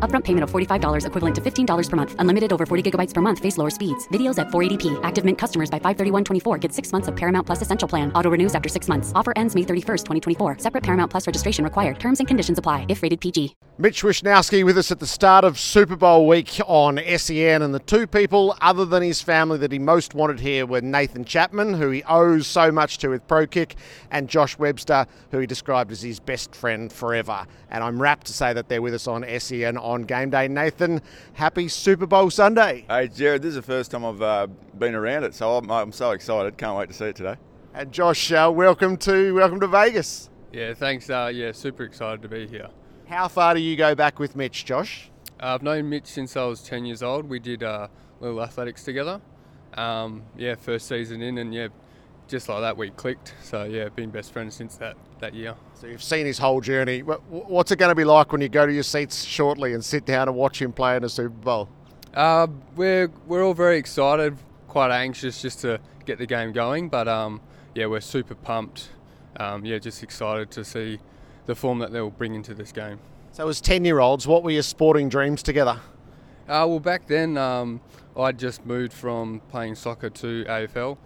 Upfront payment of $45 equivalent to $15 per month. Unlimited over 40 gigabytes per month. Face lower speeds. Videos at 480p. Active Mint customers by 531.24 get 6 months of Paramount Plus Essential Plan. Auto renews after 6 months. Offer ends May 31st, 2024. Separate Paramount Plus registration required. Terms and conditions apply if rated PG. Mitch Wisnowski with us at the start of Super Bowl week on SEN. And the two people other than his family that he most wanted here with Nathan Chapman, who he owes so much to with Pro Kick, and Josh Webster, who he described as his best friend forever. And I'm rapt to say that they're with us on SEN on game day. Nathan, happy Super Bowl Sunday. Hey Jared, this is the first time I've been around it, so I'm so excited. Can't wait to see it today. And Josh, welcome to Vegas. Yeah, thanks. Super excited to be here. How far do you go back with Mitch, Josh? I've known Mitch since I was 10 years old. We did little athletics together. First season in, and just like that we clicked. So been best friends since that year. So you've seen his whole journey. What's it going to be like when you go to your seats shortly and sit down and watch him play in a Super Bowl? We're all very excited, quite anxious just to get the game going. But we're super pumped. Just excited to see the form that they'll bring into this game. So as 10-year-olds, what were your sporting dreams together? Back then, I'd just moved from playing soccer to AFL.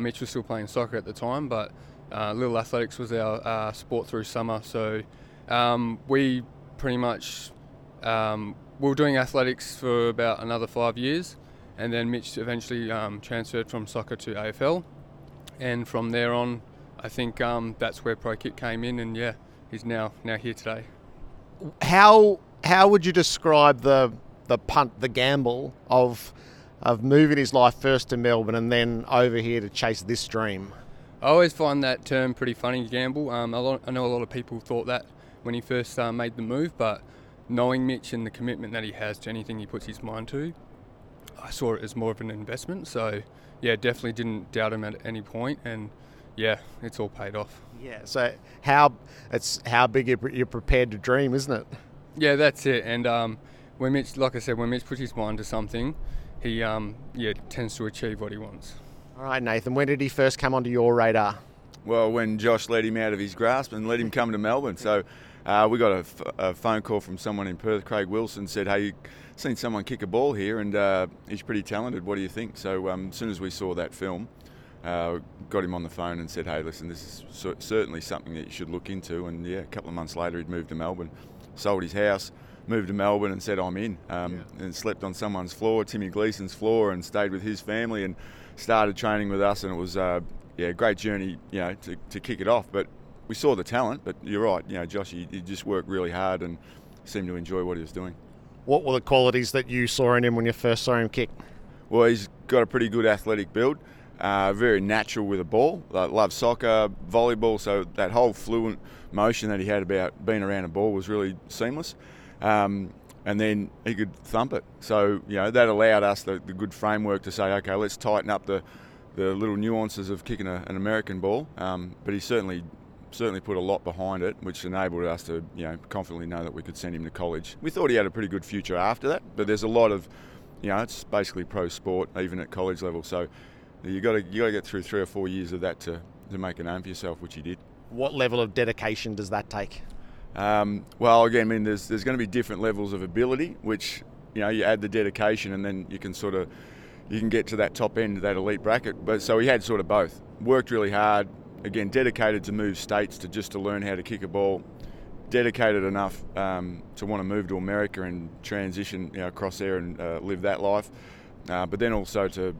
Mitch was still playing soccer at the time, but little athletics was our sport through summer. So we pretty much we were doing athletics for about another 5 years, and then Mitch eventually transferred from soccer to AFL. And from there on, I think that's where Pro Kick came in, and he's now here today. How would you describe the punt, the gamble of moving his life first to Melbourne and then over here to chase this dream? I always find that term pretty funny, gamble. I know a lot of people thought that when he first made the move, but knowing Mitch and the commitment that he has to anything he puts his mind to, I saw it as more of an investment. So definitely didn't doubt him at any point, and it's all paid off. Yeah, so how big you're prepared to dream, isn't it? Yeah, that's it. And when Mitch, like I said, puts his mind to something, he tends to achieve what he wants. All right, Nathan, when did he first come onto your radar? Well, when Josh let him out of his grasp and let him come to Melbourne. So we got a phone call from someone in Perth, Craig Wilson, said, hey, you've seen someone kick a ball here and he's pretty talented. What do you think? So as soon as we saw that film, got him on the phone and said, hey, listen, this is certainly something that you should look into. And a couple of months later, he'd moved to Melbourne, sold his house, moved to Melbourne and said, I'm in, and slept on someone's floor, Timmy Gleason's floor, and stayed with his family and started training with us. And it was a great journey, to kick it off. But we saw the talent, but you're right, Josh, he just worked really hard and seemed to enjoy what he was doing. What were the qualities that you saw in him when you first saw him kick? Well, he's got a pretty good athletic build, very natural with a ball. I love soccer, volleyball, so that whole fluent motion that he had about being around a ball was really seamless. And then he could thump it. So, that allowed us the good framework to say, okay, let's tighten up the little nuances of kicking an American ball. But he certainly put a lot behind it, which enabled us to, confidently know that we could send him to college. We thought he had a pretty good future after that, but there's a lot of, it's basically pro sport, even at college level. So you got to get through 3 or 4 years of that to make a name for yourself, which he did. What level of dedication does that take? There's going to be different levels of ability, which, you add the dedication and then you can get to that top end of that elite bracket. But so he had sort of both. Worked really hard, again, dedicated to move states to learn how to kick a ball, dedicated enough to want to move to America and transition across there and live that life. But then also to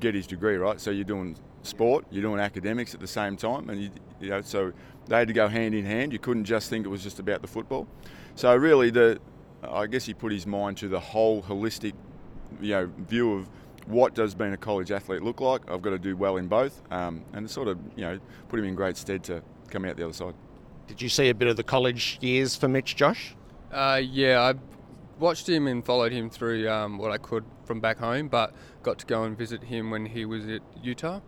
get his degree, right? So you're doing sport, you're doing academics at the same time, and so they had to go hand in hand. You couldn't just think it was just about the football. So really, I guess he put his mind to the whole holistic, view of what does being a college athlete look like. I've got to do well in both, and it sort of, put him in great stead to come out the other side. Did you see a bit of the college years for Mitch, Josh? Yeah, I watched him and followed him through what I could from back home, but got to go and visit him when he was at Utah.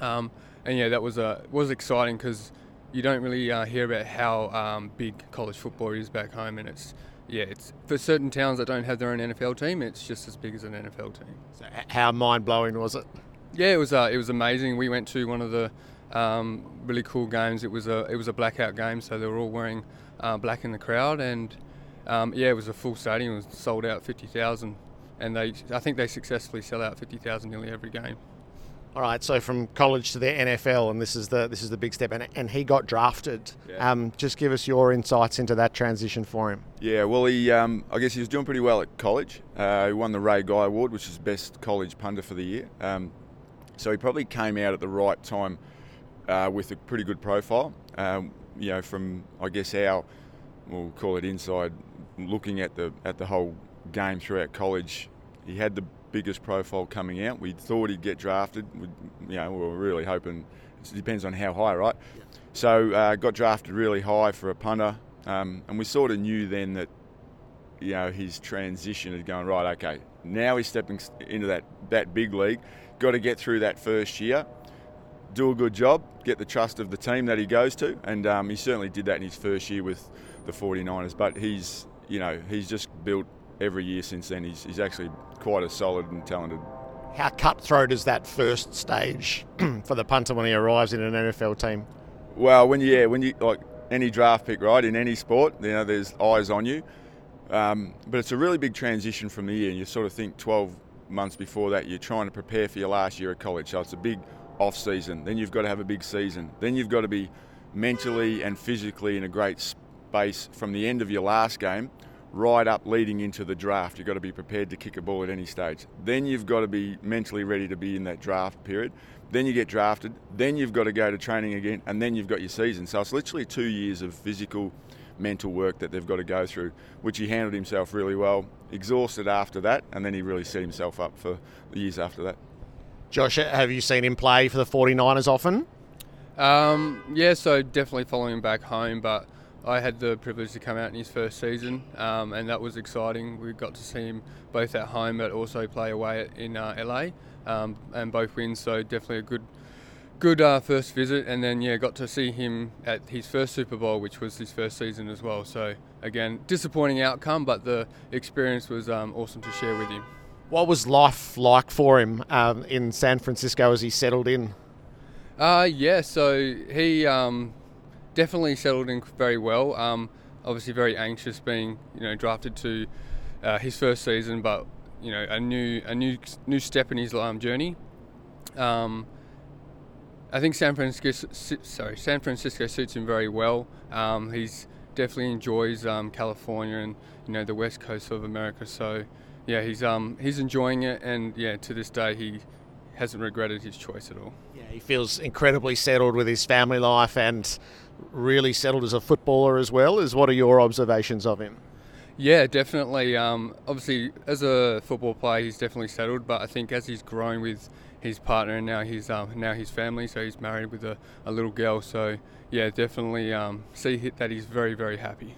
And yeah, that was exciting because you don't really hear about how big college football is back home, and it's for certain towns that don't have their own NFL team, it's just as big as an NFL team. So how mind blowing was it? Yeah, it was amazing. We went to one of the really cool games. It was a blackout game, so they were all wearing black in the crowd, and it was a full stadium. It was sold out 50,000, and I think they successfully sell out 50,000 nearly every game. All right, so from college to the NFL, and this is the big step, and he got drafted. Yeah. Just give us your insights into that transition for him. Yeah, well, he I guess he was doing pretty well at college. He won the Ray Guy Award, which is best college punter for the year. So he probably came out at the right time with a pretty good profile. From I guess our, we'll call it inside, looking at the whole game throughout college, he had the biggest profile coming out. We thought he'd get drafted. We were really hoping. It depends on how high, right? Yeah. So got drafted really high for a punter, and we sort of knew then that his transition had gone right. Okay, now he's stepping into that big league. Got to get through that first year, do a good job, get the trust of the team that he goes to, and he certainly did that in his first year with the 49ers. But he's just built. Every year since then, he's actually quite a solid and talented. How cutthroat is that first stage for the punter when he arrives in an NFL team? Well, when you like any draft pick, right, in any sport, there's eyes on you. But it's a really big transition from the year, and you sort of think 12 months before that you're trying to prepare for your last year at college. So it's a big off season. Then you've got to have a big season. Then you've got to be mentally and physically in a great space from the end of your last game. Right up leading into the draft, you've got to be prepared to kick a ball at any stage. Then you've got to be mentally ready to be in that draft period. Then you get drafted. Then you've got to go to training again, and then you've got your season. So it's literally 2 years of physical, mental work that they've got to go through, which he handled himself really well, exhausted after that, and then he really set himself up for the years after that. Josh, have you seen him play for the 49ers often? Yeah, so definitely following him back home, but I had the privilege to come out in his first season, and that was exciting. We got to see him both at home but also play away in LA, and both wins, so definitely a good first visit. And then, got to see him at his first Super Bowl, which was his first season as well. So, again, disappointing outcome, but the experience was awesome to share with him. What was life like for him in San Francisco as he settled in? So he... Definitely settled in very well. Obviously very anxious being, drafted to his first season, but, a new step in his journey. I think San Francisco suits him very well. He's definitely enjoys California and, the West Coast of America. So, yeah, he's enjoying it, and, to this day he hasn't regretted his choice at all. Yeah, he feels incredibly settled with his family life and really settled as a footballer as well. What are your observations of him? Yeah, definitely. Obviously, as a football player, he's definitely settled, but I think as he's grown with his partner and now his family, so he's married with a little girl. So, yeah, definitely see that he's very, very happy.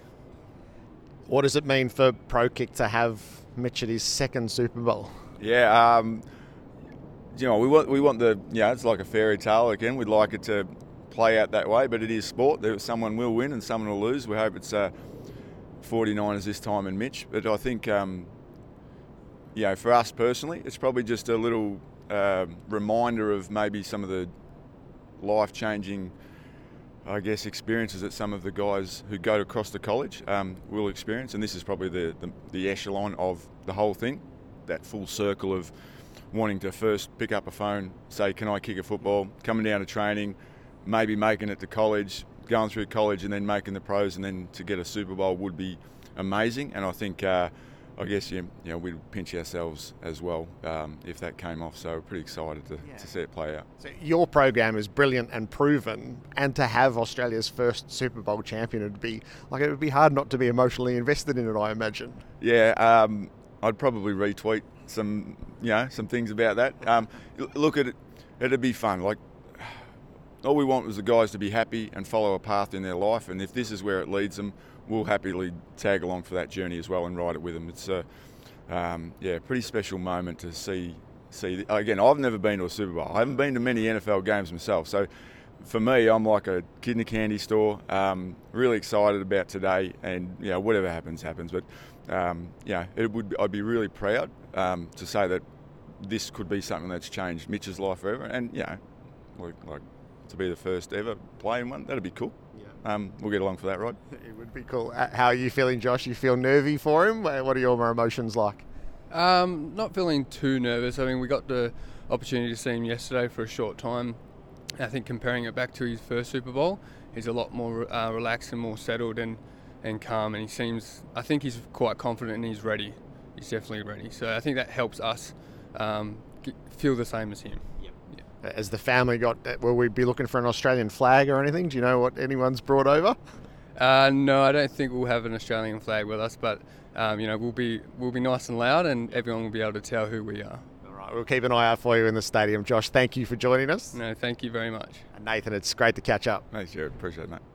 What does it mean for Pro Kick to have Mitch at his second Super Bowl? Yeah, we want the, it's like a fairy tale again. We'd like it to play out that way, but it is sport. Someone will win and someone will lose. We hope it's 49ers this time and Mitch. But I think, for us personally, it's probably just a little reminder of maybe some of the life-changing, I guess, experiences that some of the guys who go across the college will experience. And this is probably the echelon of the whole thing, that full circle of wanting to first pick up a phone, say, can I kick a football, coming down to training, maybe making it to college, going through college and then making the pros, and then to get a Super Bowl would be amazing. And I think I guess, we'd pinch ourselves as well if that came off. So we're pretty excited to see it play out. So your program is brilliant and proven, and to have Australia's first Super Bowl champion it would be hard not to be emotionally invested in it, I imagine. Yeah, I'd probably retweet some things about that. Look at it; it'd be fun. Like, all we want was the guys to be happy and follow a path in their life, and if this is where it leads them, we'll happily tag along for that journey as well and ride it with them. It's a pretty special moment to see. Again, I've never been to a Super Bowl. I haven't been to many NFL games myself. So for me, I'm like a kid in a candy store. Really excited about today, and whatever happens. But I'd be really proud to say that this could be something that's changed Mitch's life forever. And like to be the first ever playing one, that'd be cool. We'll get along for that, right? It would be cool. How are you feeling, Josh? You feel nervy for him? What are your emotions like? Not feeling too nervous. I mean, we got the opportunity to see him yesterday for a short time. I think comparing it back to his first Super Bowl, he's a lot more relaxed and more settled and calm. And he seems, I think he's quite confident and he's ready. He's definitely ready. So I think that helps us feel the same as him. As the family will we be looking for an Australian flag or anything? Do you know what anyone's brought over? No, I don't think we'll have an Australian flag with us, but we'll be nice and loud, and everyone will be able to tell who we are. All right, we'll keep an eye out for you in the stadium, Josh. Thank you for joining us. No, thank you very much. And Nathan, it's great to catch up. Thanks, Jared. Appreciate it, mate.